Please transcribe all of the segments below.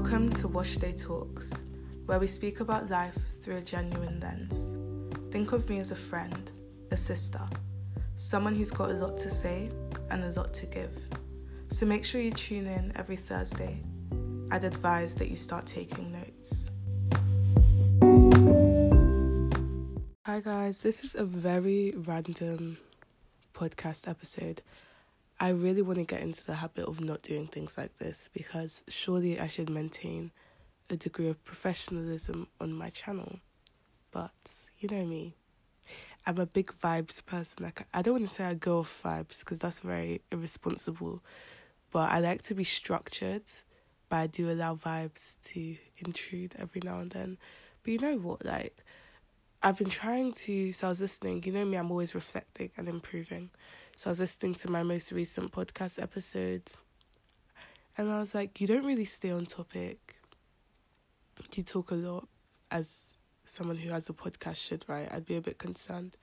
Welcome to Wash Day Talks, where we speak about life through a genuine lens. Think of me as a friend, a sister, someone who's got a lot to say and a lot to give. So make sure you tune in every Thursday. I'd advise that you start taking notes. Hi guys, this is a very random podcast episode. I really want to get into the habit of not doing things like this because surely I should maintain a degree of professionalism on my channel. But you know me, I'm a big vibes person. I don't want to say I go off vibes because that's very irresponsible, but I like to be structured, but I do allow vibes to intrude every now and then. But you know what, I've been trying to, so I was listening, you know me, I'm always reflecting and improving. So I was listening to my most recent podcast episodes and I was like, you don't really stay on topic. You talk a lot, as someone who has a podcast should, right? I'd be a bit concerned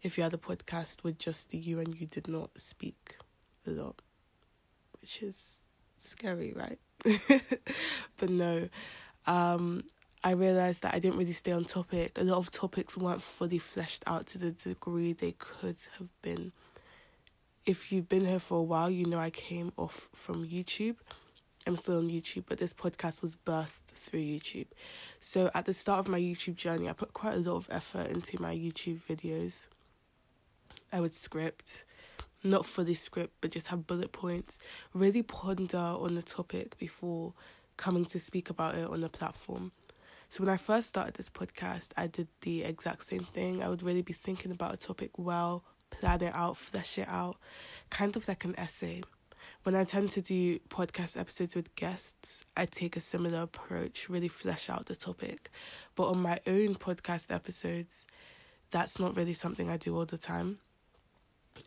if you had a podcast with just you and you did not speak a lot, which is scary, right? But no, I realised that I didn't really stay on topic. A lot of topics weren't fully fleshed out to the degree they could have been. If you've been here for a while, you know I came off from YouTube. I'm still on YouTube, but this podcast was birthed through YouTube. So at the start of my YouTube journey, I put quite a lot of effort into my YouTube videos. I would script, not fully script, but just have bullet points. Really ponder on the topic before coming to speak about it on the platform. So when I first started this podcast, I did the exact same thing. I would really be thinking about a topic well, plan it out, flesh it out, kind of like an essay. When I tend to do podcast episodes with guests, I take a similar approach, really flesh out the topic. But on my own podcast episodes, that's not really something I do all the time.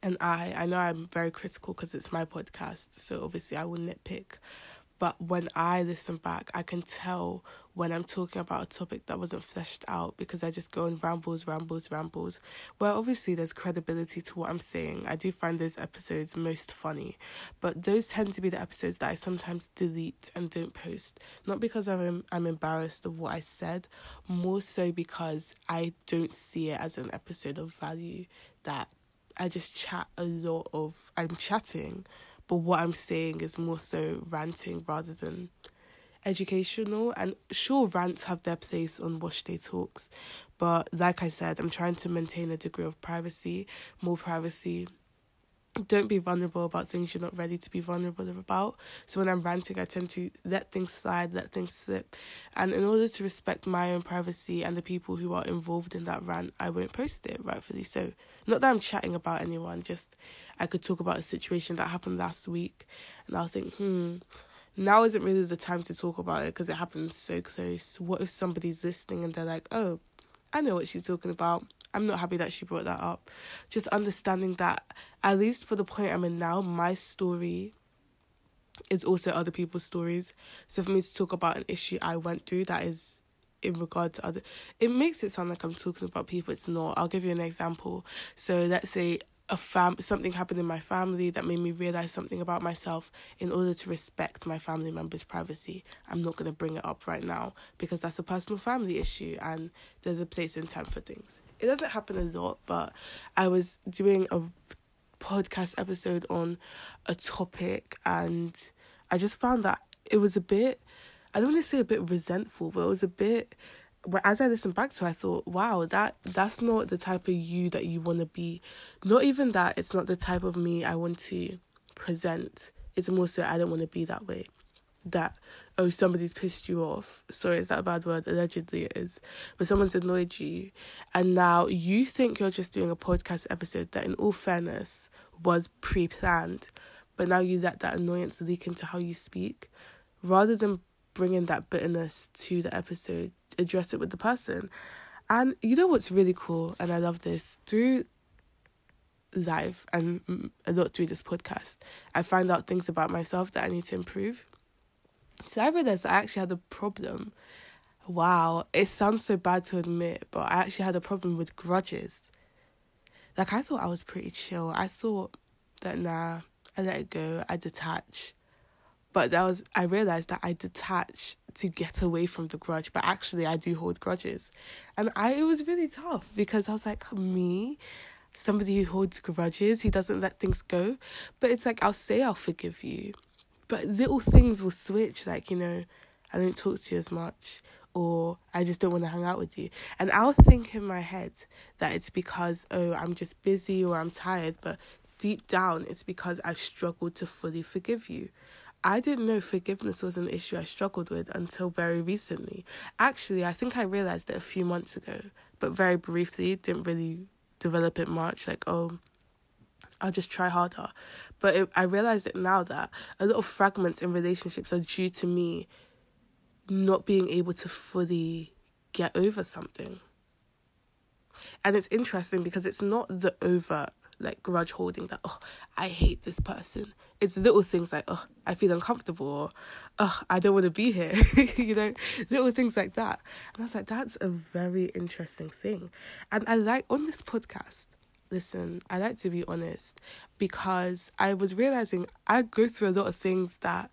And I know I'm very critical because it's my podcast, so obviously I will nitpick. But when I listen back, I can tell when I'm talking about a topic that wasn't fleshed out because I just go on rambles. Well, obviously, there's credibility to what I'm saying. I do find those episodes most funny. But those tend to be the episodes that I sometimes delete and don't post. Not because I'm embarrassed of what I said, more so because I don't see it as an episode of value, that I just chat a lot of. I'm chatting. But what I'm saying is more so ranting rather than educational. And sure, rants have their place on Wash Day Talks. But like I said, I'm trying to maintain a degree of privacy, more privacy. Don't be vulnerable about things you're not ready to be vulnerable about. So when I'm ranting, I tend to let things slide, let things slip. And in order to respect my own privacy and the people who are involved in that rant, I won't post it, rightfully so. Not that I'm chatting about anyone, just I could talk about a situation that happened last week and I'll think, now isn't really the time to talk about it because it happened so close. What if somebody's listening and they're like, oh, I know what she's talking about. I'm not happy that she brought that up. Just understanding that, at least for the point I'm in now, my story is also other people's stories. So for me to talk about an issue I went through that is in regard to other... It makes it sound like I'm talking about people. It's not. I'll give you an example. So let's say something happened in my family that made me realise something about myself. In order to respect my family member's privacy, I'm not going to bring it up right now because that's a personal family issue and there's a place and time for things. It doesn't happen a lot, but I was doing a podcast episode on a topic and I just found that it was a bit, I don't want to say a bit resentful, but it was a bit... As I listened back to it, I thought, wow, that's not the type of you that you want to be. Not even that it's not the type of me I want to present. It's more so I don't want to be that way. That, oh, somebody's pissed you off. Sorry, is that a bad word? Allegedly it is. But someone's annoyed you. And now you think you're just doing a podcast episode that, in all fairness, was pre-planned. But now you let that annoyance leak into how you speak. Rather than bringing that bitterness to the episode, address it with the person. And you know what's really cool, and I love this, through life and a lot through this podcast, I find out things about myself that I need to improve. So I realised I actually had a problem. Wow, it sounds so bad to admit, but I actually had a problem with grudges. I thought I was pretty chill. I thought that, nah, I let it go, I detach. But I realized that I detach to get away from the grudge, but actually I do hold grudges. And it was really tough, because I was like, me, somebody who holds grudges, he doesn't let things go. But it's like, I'll say I'll forgive you, but little things will switch. Like, I don't talk to you as much, or I just don't want to hang out with you. And I'll think in my head that it's because, oh, I'm just busy or I'm tired. But deep down, it's because I've struggled to fully forgive you. I didn't know forgiveness was an issue I struggled with until very recently. Actually, I think I realised it a few months ago, but very briefly, didn't really develop it much. Like, oh, I'll just try harder. But I realised it now that a lot of fragments in relationships are due to me not being able to fully get over something. And it's interesting because it's not the overt, like, grudge holding that, oh, I hate this person. It's little things like, oh, I feel uncomfortable, or, oh, I don't want to be here, little things like that. And I was like, that's a very interesting thing. And I like, on this podcast, listen, I like to be honest, because I was realising I go through a lot of things that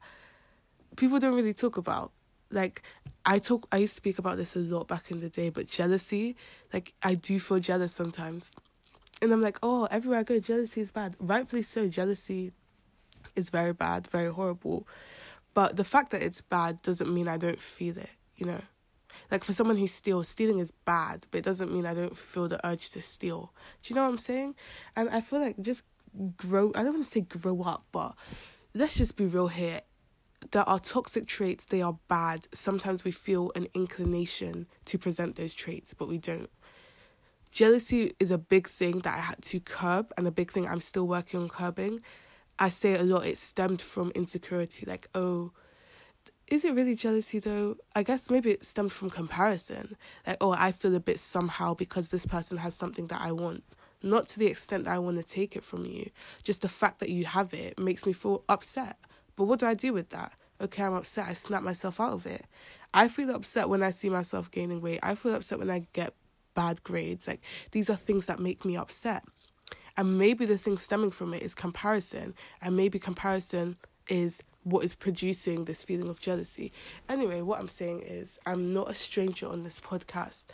people don't really talk about. Like, I used to speak about this a lot back in the day, but jealousy, like, I do feel jealous sometimes. And I'm like, oh, everywhere I go, jealousy is bad. Rightfully so, jealousy is very bad, very horrible. But the fact that it's bad doesn't mean I don't feel it, Like, for someone who steals, stealing is bad, but it doesn't mean I don't feel the urge to steal. Do you know what I'm saying? And I feel like I don't want to say grow up, but let's just be real here. There are toxic traits, they are bad. Sometimes we feel an inclination to present those traits, but we don't. Jealousy is a big thing that I had to curb, and a big thing I'm still working on curbing. I say a lot, it stemmed from insecurity. Like, oh, is it really jealousy though? I guess maybe it stemmed from comparison. Like, oh, I feel a bit somehow because this person has something that I want. Not to the extent that I want to take it from you. Just the fact that you have it makes me feel upset. But what do I do with that? Okay, I'm upset. I snap myself out of it. I feel upset when I see myself gaining weight. I feel upset when I get bad grades. Like, these are things that make me upset. And maybe the thing stemming from it is comparison. And maybe comparison is what is producing this feeling of jealousy. Anyway, what I'm saying is I'm not a stranger on this podcast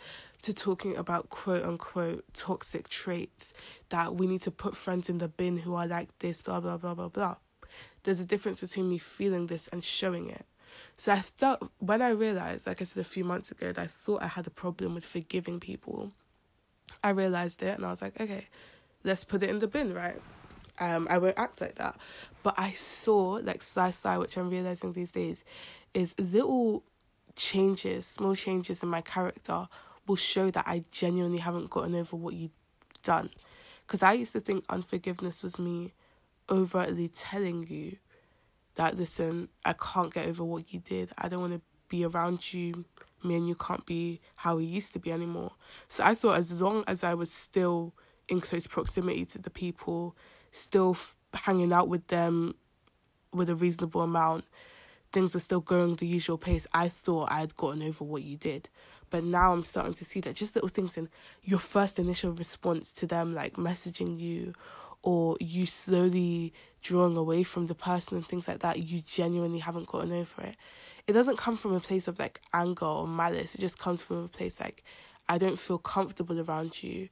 to talking about quote-unquote toxic traits that we need to put friends in the bin who are like this, blah, blah, blah, blah, blah. There's a difference between me feeling this and showing it. So I felt, when I realised, like I said a few months ago, that I thought I had a problem with forgiving people, I realised it and I was like, okay, let's put it in the bin, right? I won't act like that. But I saw, like, sly, which I'm realising these days, is little changes, small changes in my character will show that I genuinely haven't gotten over what you've done. Because I used to think unforgiveness was me overtly telling you that, listen, I can't get over what you did. I don't want to be around you. Me and you can't be how we used to be anymore. So I thought as long as I was still in close proximity to the people, still hanging out with them with a reasonable amount, things were still going the usual pace, I thought I had gotten over what you did. But now I'm starting to see that just little things in your first initial response to them, like messaging you, or you slowly drawing away from the person and things like that, you genuinely haven't gotten over it. It doesn't come from a place of, like, anger or malice. It just comes from a place like, I don't feel comfortable around you,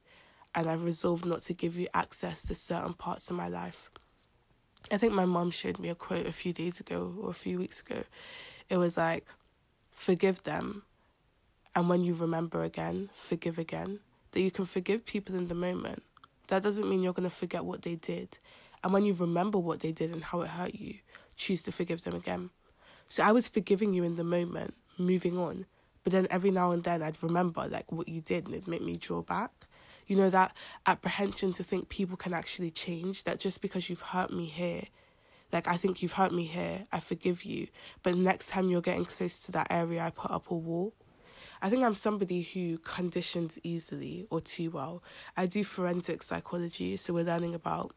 and I've resolved not to give you access to certain parts of my life. I think my mum showed me a quote a few days ago or a few weeks ago. It was like, forgive them, and when you remember again, forgive again. That you can forgive people in the moment. That doesn't mean you're going to forget what they did. And when you remember what they did and how it hurt you, choose to forgive them again. So I was forgiving you in the moment, moving on. But then every now and then I'd remember, like, what you did, and it'd make me draw back. That apprehension to think people can actually change. That just because you've hurt me here, like, I think you've hurt me here, I forgive you. But next time you're getting close to that area, I put up a wall. I think I'm somebody who conditions easily or too well. I do forensic psychology, so we're learning about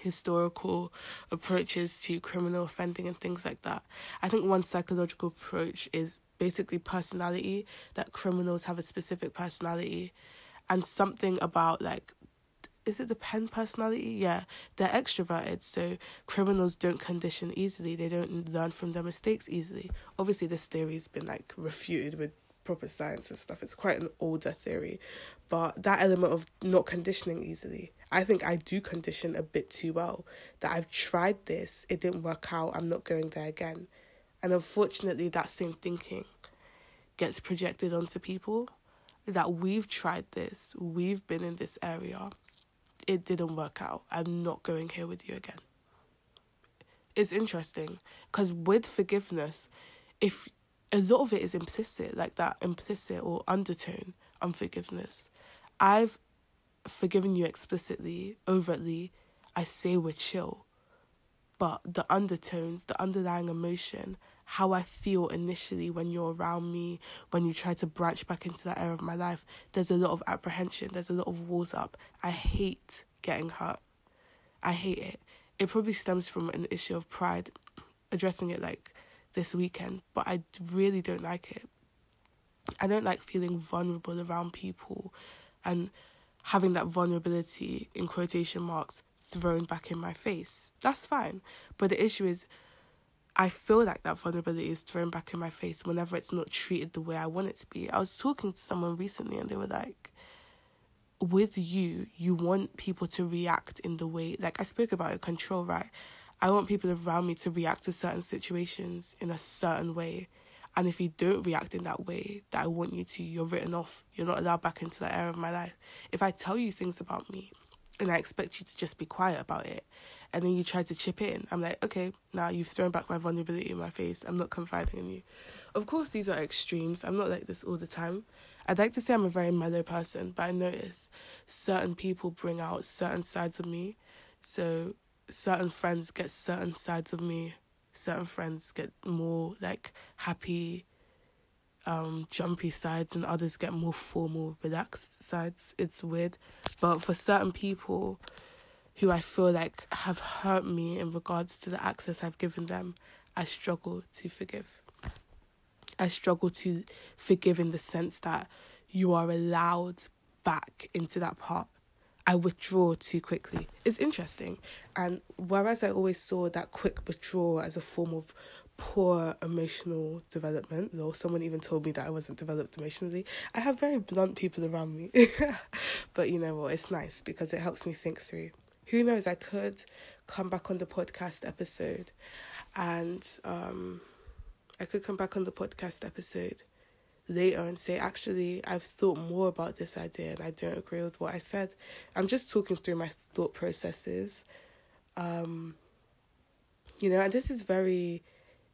historical approaches to criminal offending and things like that. I think one psychological approach is basically personality, that criminals have a specific personality, and something about, like, is it the pen personality? Yeah, they're extroverted, so criminals don't condition easily. They don't learn from their mistakes easily. Obviously, this theory's been, like, refuted with proper science and stuff. It's quite an older theory. But that element of not conditioning easily, I think I do condition a bit too well. That I've tried this, it didn't work out, I'm not going there again. And unfortunately, that same thinking gets projected onto people. That we've tried this, we've been in this area, it didn't work out, I'm not going here with you again. It's interesting, because with forgiveness, if a lot of it is implicit, like that implicit or undertone unforgiveness. I've forgiven you explicitly, overtly, I say we're chill, but the undertones, the underlying emotion, how I feel initially when you're around me, when you try to branch back into that area of my life, there's a lot of apprehension, there's a lot of walls up. I hate getting hurt. I hate it. It probably stems from an issue of pride, addressing it like this weekend, but I really don't like it. I don't like feeling vulnerable around people and having that vulnerability, in quotation marks, thrown back in my face. That's fine. But the issue is, I feel like that vulnerability is thrown back in my face whenever it's not treated the way I want it to be. I was talking to someone recently and they were like, with you, you want people to react in the way, like I spoke about it, control, right? I want people around me to react to certain situations in a certain way. And if you don't react in that way that I want you to, you're written off. You're not allowed back into that area of my life. If I tell you things about me and I expect you to just be quiet about it, and then you try to chip in, I'm like, okay, now you've thrown back my vulnerability in my face. I'm not confiding in you. Of course, these are extremes. I'm not like this all the time. I'd like to say I'm a very mellow person, but I notice certain people bring out certain sides of me. So certain friends get certain sides of me. Certain friends get more, like, happy, jumpy sides, and others get more formal, relaxed sides. It's weird. But for certain people who I feel like have hurt me in regards to the access I've given them, I struggle to forgive. I struggle to forgive in the sense that you are allowed back into that part. I withdraw too quickly. It's interesting. And whereas I always saw that quick withdrawal as a form of poor emotional development, though someone even told me that I wasn't developed emotionally, I have very blunt people around me. But you know what? It's nice because it helps me think through. Who knows? I could come back on the podcast episode and later and say, actually, I've thought more about this idea and I don't agree with what I said. I'm just talking through my thought processes. And this is very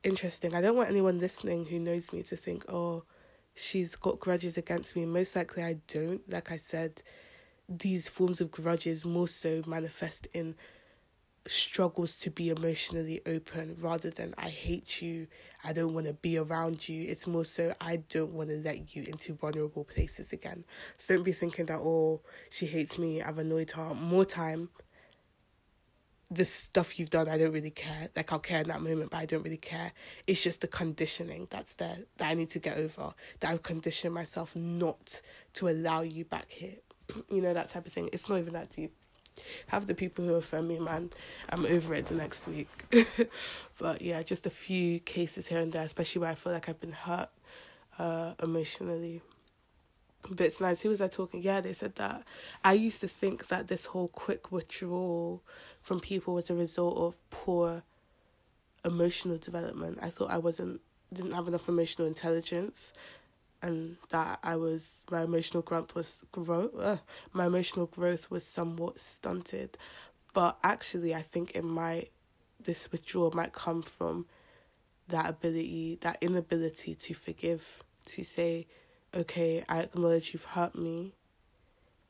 interesting. I don't want anyone listening who knows me to think, oh, she's got grudges against me. Most likely I don't. Like I said, these forms of grudges more so manifest in struggles to be emotionally open rather than I hate you, I don't want to be around you. It's more so I don't want to let you into vulnerable places again. So don't be thinking that, oh, she hates me, I've annoyed her. More time, the stuff you've done, I don't really care. Like, I'll care in that moment, but I don't really care. It's just the conditioning that's there that I need to get over, that I've conditioned myself not to allow you back here. That type of thing. It's not even that deep. Have the people who offend me, man, I'm over it the next week. But yeah, just a few cases here and there, especially where I feel like I've been hurt emotionally. But it's nice. Who was I talking? Yeah, they said that I used to think that this whole quick withdrawal from people was a result of poor emotional development. I thought I didn't have enough emotional intelligence, and that my emotional growth was somewhat stunted. But actually, I think this withdrawal might come from that inability to forgive, to say, okay, I acknowledge you've hurt me,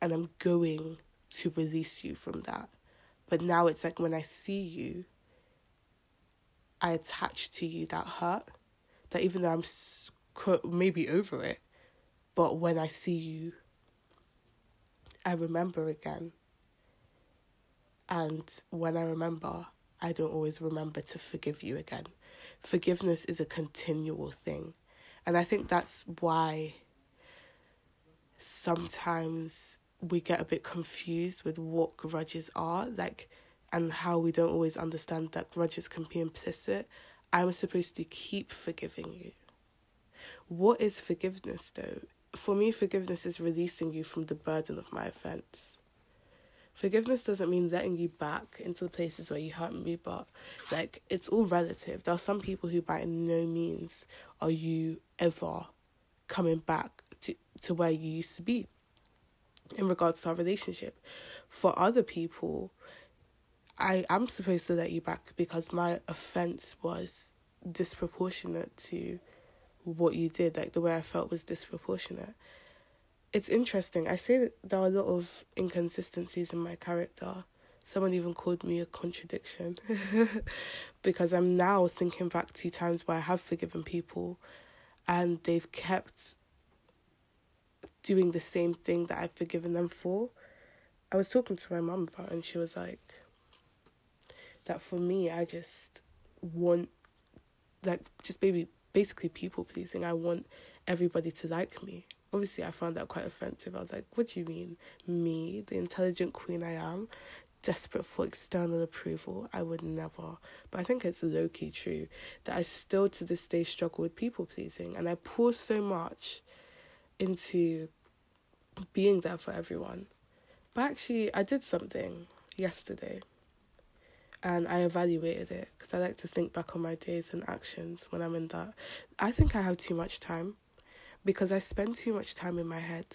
and I'm going to release you from that. But now it's like when I see you, I attach to you that hurt, that even though I'm maybe over it, but when I see you, I remember again. And when I remember, I don't always remember to forgive you again. Forgiveness is a continual thing. And I think that's why sometimes we get a bit confused with what grudges are, like, and how we don't always understand that grudges can be implicit. I'm supposed to keep forgiving you. What is forgiveness, though? For me, forgiveness is releasing you from the burden of my offence. Forgiveness doesn't mean letting you back into the places where you hurt me, but, like, it's all relative. There are some people who by no means are you ever coming back to where you used to be in regards to our relationship. For other people, I am supposed to let you back because my offence was disproportionate to what you did. Like, the way I felt was disproportionate. It's interesting. I say that there are a lot of inconsistencies in my character. Someone even called me a contradiction because I'm now thinking back to times where I have forgiven people and they've kept doing the same thing that I've forgiven them for. I was talking to my mum about it and she was like, that for me, I just want, like, just basically people-pleasing. I want everybody to like me. Obviously, I found that quite offensive. I was like, what do you mean? Me, the intelligent queen I am, desperate for external approval? I would never. But I think it's low-key true that I still, to this day, struggle with people-pleasing. And I pour so much into being there for everyone. But actually, I did something yesterday. And I evaluated it because I like to think back on my days and actions when I'm in that. I think I have too much time. Because I spend too much time in my head.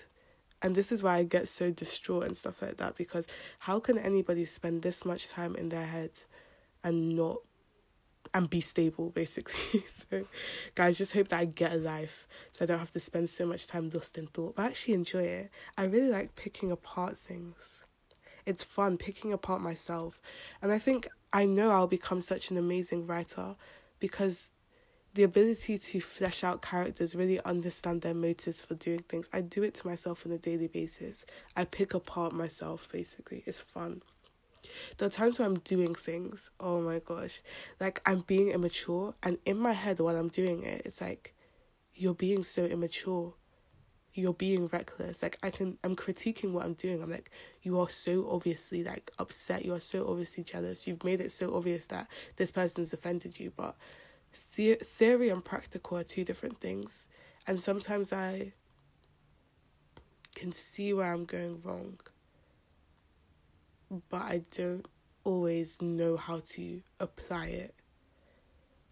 And this is why I get so distraught and stuff like that. Because how can anybody spend this much time in their head and be stable, basically? So, guys, just hope that I get a life so I don't have to spend so much time lost in thought. But I actually enjoy it. I really like picking apart things. It's fun picking apart myself. And I think I know I'll become such an amazing writer because the ability to flesh out characters, really understand their motives for doing things. I do it to myself on a daily basis. I pick apart myself, basically. It's fun. There are times where I'm doing things, oh my gosh, like I'm being immature. And in my head while I'm doing it, it's like, you're being so immature. You're being reckless. Like, I'm critiquing what I'm doing. I'm like, you are so obviously, like, upset. You are so obviously jealous. You've made it so obvious that this person's offended you, but theory and practical are two different things, and sometimes I can see where I'm going wrong, but I don't always know how to apply it.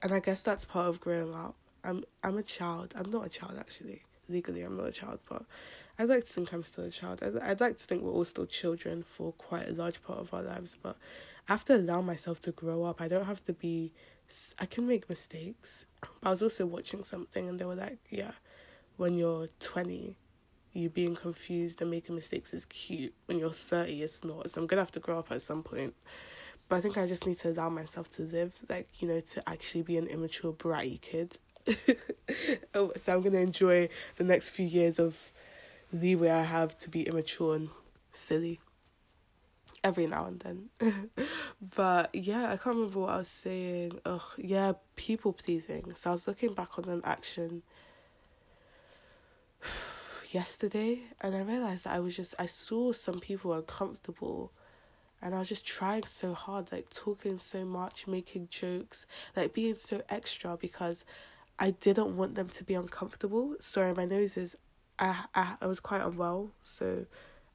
And I guess that's part of growing up. I'm a child. I'm not a child, actually. Legally, I'm not a child, but I'd like to think I'm still a child. I'd like to think we're all still children for quite a large part of our lives, but I have to allow myself to grow up. I don't have to be... I can make mistakes. But I was also watching something and they were like, yeah, when you're 20, you being confused and making mistakes is cute. When you're 30, it's not. So I'm going to have to grow up at some point. But I think I just need to allow myself to live, like, you know, to actually be an immature, bratty kid. So I'm going to enjoy the next few years of leeway I have to be immature and silly. Every now and then. But yeah, I can't remember what I was saying. Yeah, people pleasing. So I was looking back on an action yesterday and I realised that I saw some people uncomfortable and I was just trying so hard, like talking so much, making jokes, like being so extra because I didn't want them to be uncomfortable. Sorry, my nose is... I was quite unwell, so...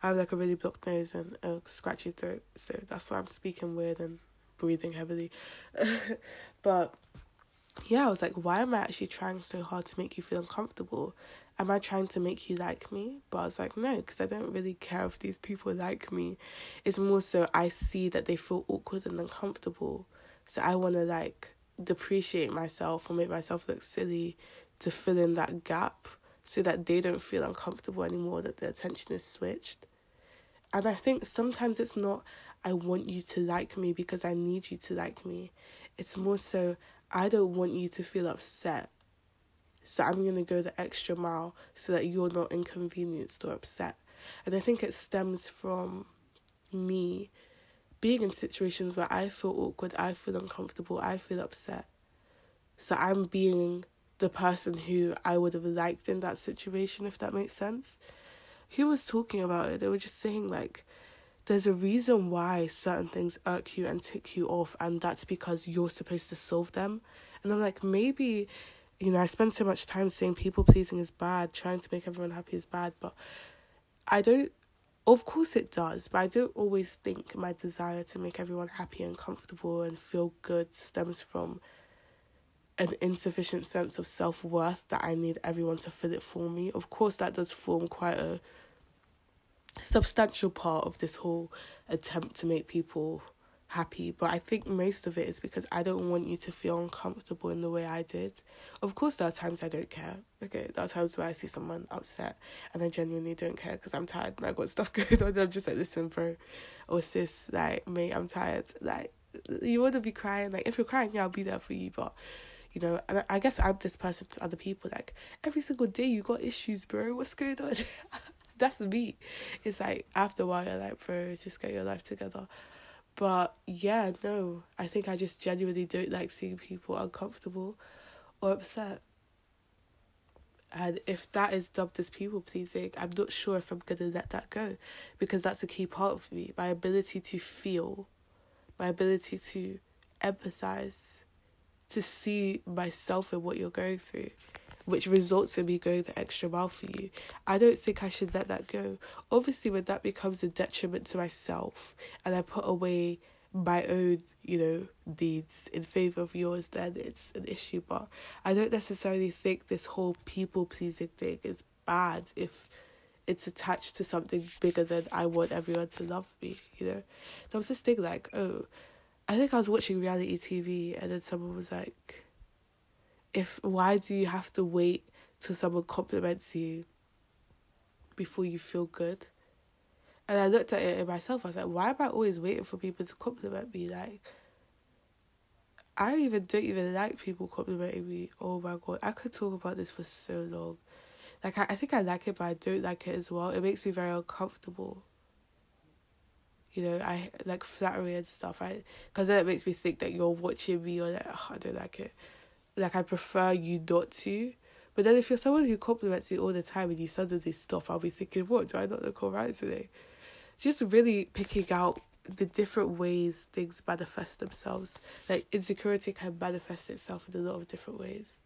I have like a really blocked nose and a scratchy throat, so that's why I'm speaking weird and breathing heavily. But yeah, I was like, why am I actually trying so hard to make you feel uncomfortable? Am I trying to make you like me? But I was like, no, because I don't really care if these people like me. It's more so I see that they feel awkward and uncomfortable, so I want to like depreciate myself or make myself look silly to fill in that gap so that they don't feel uncomfortable anymore, that their attention is switched. And I think sometimes it's not, I want you to like me because I need you to like me. It's more so, I don't want you to feel upset. So I'm going to go the extra mile so that you're not inconvenienced or upset. And I think it stems from me being in situations where I feel awkward, I feel uncomfortable, I feel upset. So I'm being the person who I would have liked in that situation, if that makes sense. he was talking about it. They were just saying, like, there's a reason why certain things irk you and tick you off, and that's because you're supposed to solve them. And I'm like, maybe, you know, I spend so much time saying people-pleasing is bad, trying to make everyone happy is bad, but I don't, of course it does, but I don't always think my desire to make everyone happy and comfortable and feel good stems from an insufficient sense of self-worth that I need everyone to fill it for me. Of course, that does form quite a substantial part of this whole attempt to make people happy, but I think most of it is because I don't want you to feel uncomfortable in the way I did. Of course, there are times I don't care. Okay, there are times where I see someone upset and I genuinely don't care because I'm tired and I got stuff going on. I'm just like, listen, bro or sis, like, mate, I'm tired. Like, you want to be crying? Like, if you're crying, yeah, I'll be there for you. But, you know, and I guess I'm this person to other people. Like, every single day you got issues, bro. What's going on? That's me. It's like, after a while, you're like, bro, just get your life together. But yeah, no, I think I just genuinely don't like seeing people uncomfortable or upset. And if that is dubbed as people-pleasing, I'm not sure if I'm going to let that go, because that's a key part of me. My ability to feel, my ability to empathize, to see myself in what you're going through, which results in me going the extra mile for you. I don't think I should let that go. Obviously, when that becomes a detriment to myself and I put away my own, you know, needs in favour of yours, then it's an issue. But I don't necessarily think this whole people-pleasing thing is bad if it's attached to something bigger than I want everyone to love me, you know. There was this thing like, oh, I think I was watching reality TV and then someone was like, why do you have to wait till someone compliments you before you feel good? And I looked at it in myself. I was like, why am I always waiting for people to compliment me? Like, I don't even like people complimenting me. Oh my God, I could talk about this for so long. Like, I think I like it, but I don't like it as well. It makes me very uncomfortable. You know, I like flattery and stuff. Because then it makes me think that you're watching me, or like, oh, I don't like it. Like, I prefer you not to. But then if you're someone who compliments you all the time and you suddenly stop, I'll be thinking, what, do I not look all right today? Just really picking out the different ways things manifest themselves. Like, insecurity can manifest itself in a lot of different ways.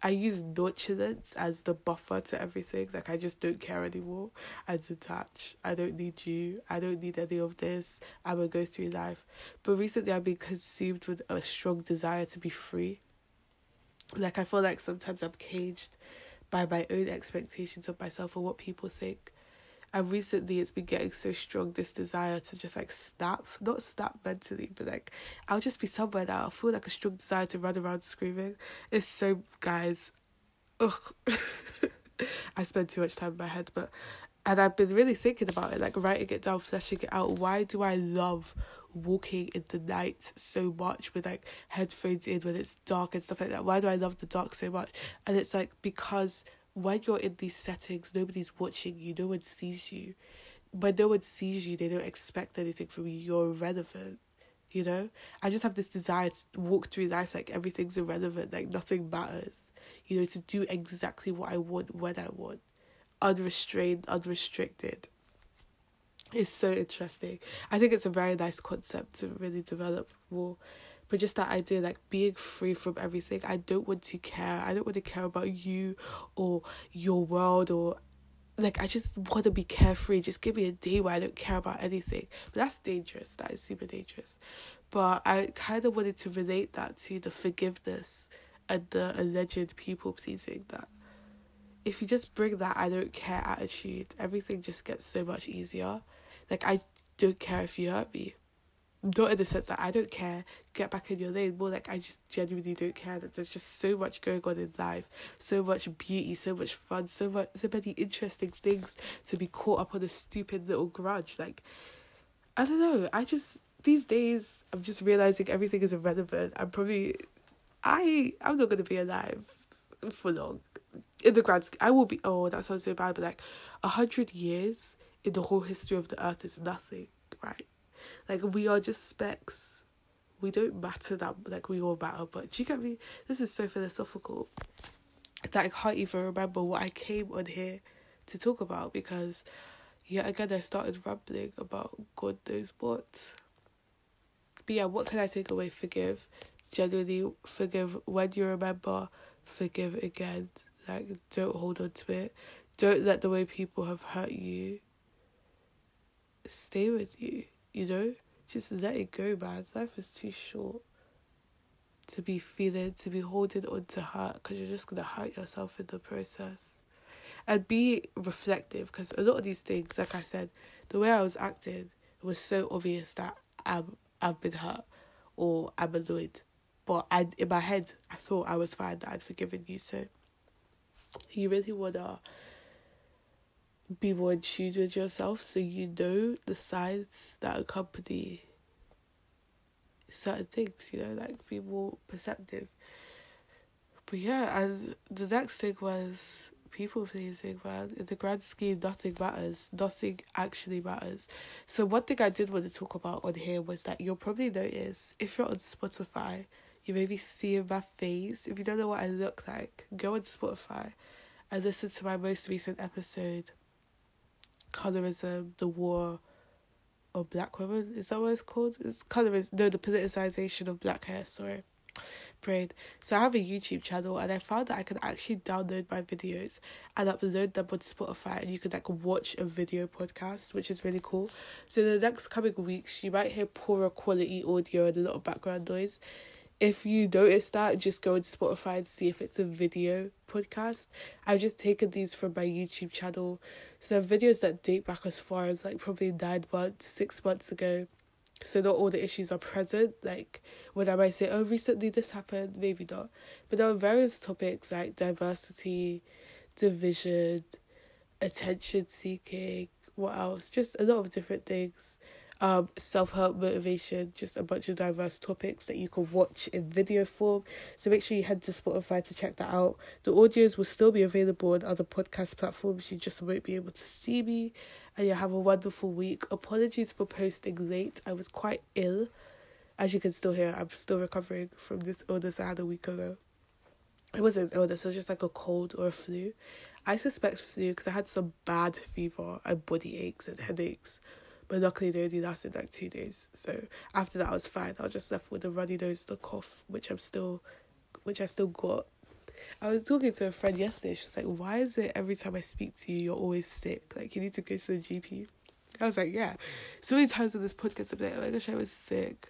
I use nonchalance as the buffer to everything. Like, I just don't care anymore. I detach. I don't need you. I don't need any of this. I'm going to go through life. But recently I've been consumed with a strong desire to be free. Like, I feel like sometimes I'm caged by my own expectations of myself or what people think. And recently it's been getting so strong, this desire to just, like, snap. Not snap mentally, but, like, I'll just be somewhere now. I feel like a strong desire to run around screaming. It's so, guys, ugh. I spend too much time in my head, but... And I've been really thinking about it, like, writing it down, fleshing it out. Why do I love walking in the night so much with, like, headphones in when it's dark and stuff like that? Why do I love the dark so much? And it's, like, because... when you're in these settings, nobody's watching you. No one sees you. When no one sees you, they don't expect anything from you. You're irrelevant, you know? I just have this desire to walk through life like everything's irrelevant, like nothing matters, you know, to do exactly what I want when I want. Unrestrained, unrestricted. It's so interesting. I think it's a very nice concept to really develop more. But just that idea, like, being free from everything. I don't want to care. I don't want to care about you or your world, or, like, I just want to be carefree. Just give me a day where I don't care about anything. But that's dangerous. That is super dangerous. But I kind of wanted to relate that to the forgiveness and the alleged people-pleasing, that if you just bring that I don't care attitude, everything just gets so much easier. Like, I don't care if you hurt me. Not in the sense that I don't care, get back in your lane. More like, I just genuinely don't care. That there's just so much going on in life. So much beauty, so much fun, so many interesting things to be caught up on a stupid little grudge. Like, I don't know. I just, these days, I'm just realising everything is irrelevant. I'm not going to be alive for long. In the grand scheme, I will be, oh, that sounds so bad, but like, 100 years in the whole history of the earth is nothing, right? Like, we are just specks. We don't matter that, like, we all matter. But do you get me? This is so philosophical that I can't even remember what I came on here to talk about, because yet again I started rambling about God knows what. But yeah, what can I take away? Forgive. Genuinely forgive when you remember. Forgive again. Like, don't hold on to it. Don't let the way people have hurt you stay with you, you know? Just let it go, man. Life is too short to be feeling, to be holding on to hurt, because you're just going to hurt yourself in the process. And be reflective, because a lot of these things, like I said, the way I was acting, it was so obvious that I've been hurt or I'm annoyed. But in my head, I thought I was fine, that I'd forgiven you. So you really want to be more in tune with yourself, so you know the signs that accompany certain things, you know, like be more perceptive. But yeah, and the next thing was people pleasing, man. In the grand scheme, nothing matters. Nothing actually matters. So one thing I did want to talk about on here was that you'll probably notice, if you're on Spotify, you may be seeing my face. If you don't know what I look like, go on Spotify and listen to my most recent episode, Colorism, the War on Black Women. Is that what it's called? It's colorism. No, the politicization of black hair. Sorry, brain. So I have a YouTube channel, and I found that I can actually download my videos and upload them on Spotify, and you can like watch a video podcast, which is really cool. So in the next coming weeks, you might hear poorer quality audio and a lot of background noise. If you notice that, just go on Spotify and see if it's a video podcast. I've just taken these from my YouTube channel. So they're videos that date back as far as like probably 9 months, 6 months ago. So not all the issues are present. Like when I might say, oh, recently this happened, maybe not. But there are various topics like diversity, division, attention seeking, what else? Just a lot of different things. Self-help, motivation, just a bunch of diverse topics that you can watch in video form. So make sure you head to Spotify to check that out. The audios will still be available on other podcast platforms. You just won't be able to see me. And yeah, have a wonderful week. Apologies for posting late. I was quite ill. As you can still hear, I'm still recovering from this illness I had a week ago. It wasn't an illness, it was just like a cold or a flu. I suspect flu because I had some bad fever and body aches and headaches. But luckily, they only lasted like 2 days. So after that, I was fine. I was just left with a runny nose and a cough, which I still got. I was talking to a friend yesterday. She was like, why is it every time I speak to you, you're always sick? Like, you need to go to the GP. I was like, yeah. So many times on this podcast, I'm like, oh my gosh, I was sick.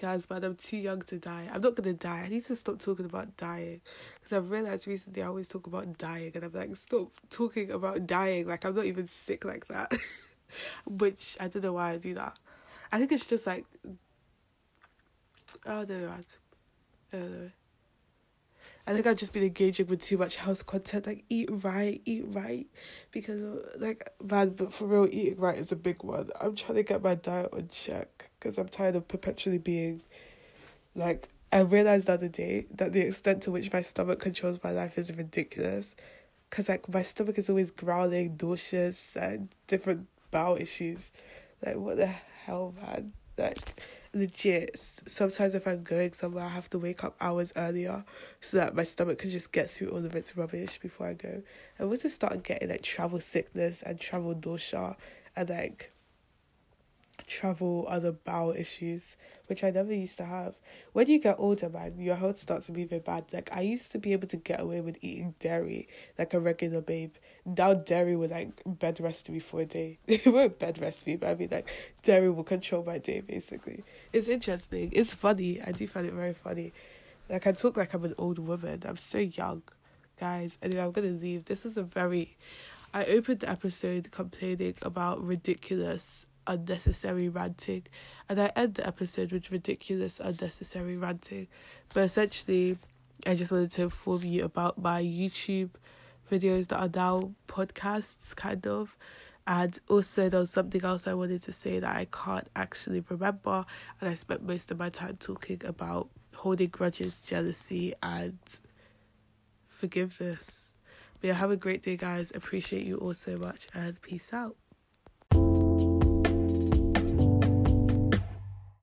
Guys, man, I'm too young to die. I'm not going to die. I need to stop talking about dying. Because I've realised recently I always talk about dying. And I'm like, stop talking about dying. Like, I'm not even sick like that. Which I don't know why I do that. I think it's just like, oh no, I don't know. I think I've just been engaging with too much health content, like eat right, because like, man, but for real, eating right is a big one. I'm trying to get my diet on check because I'm tired of perpetually being like, I realised the other day that the extent to which my stomach controls my life is ridiculous, because like my stomach is always growling, nauseous and different bowel issues. Like, what the hell, man? Like, legit, sometimes if I'm going somewhere, I have to wake up hours earlier so that my stomach can just get through all of its rubbish before I go. And once I start getting like travel sickness and travel nausea and like travel other bowel issues, which I never used to have. When you get older, man, your health starts to be even bad. Like, I used to be able to get away with eating dairy like a regular babe. Now dairy would like bed rest me for a day. It won't bed rest me, but I mean like dairy will control my day basically. It's interesting, it's funny. I do find it very funny. Like, I talk like I'm an old woman. I'm so young, guys. Anyway, I'm gonna leave. This is a very... I opened the episode complaining about ridiculous unnecessary ranting, and I end the episode with ridiculous unnecessary ranting. But essentially, I just wanted to inform you about my YouTube videos that are now podcasts, kind of. And also there was something else I wanted to say that I can't actually remember, and I spent most of my time talking about holding grudges, jealousy and forgiveness. But yeah, have a great day, guys. Appreciate you all so much, and peace out.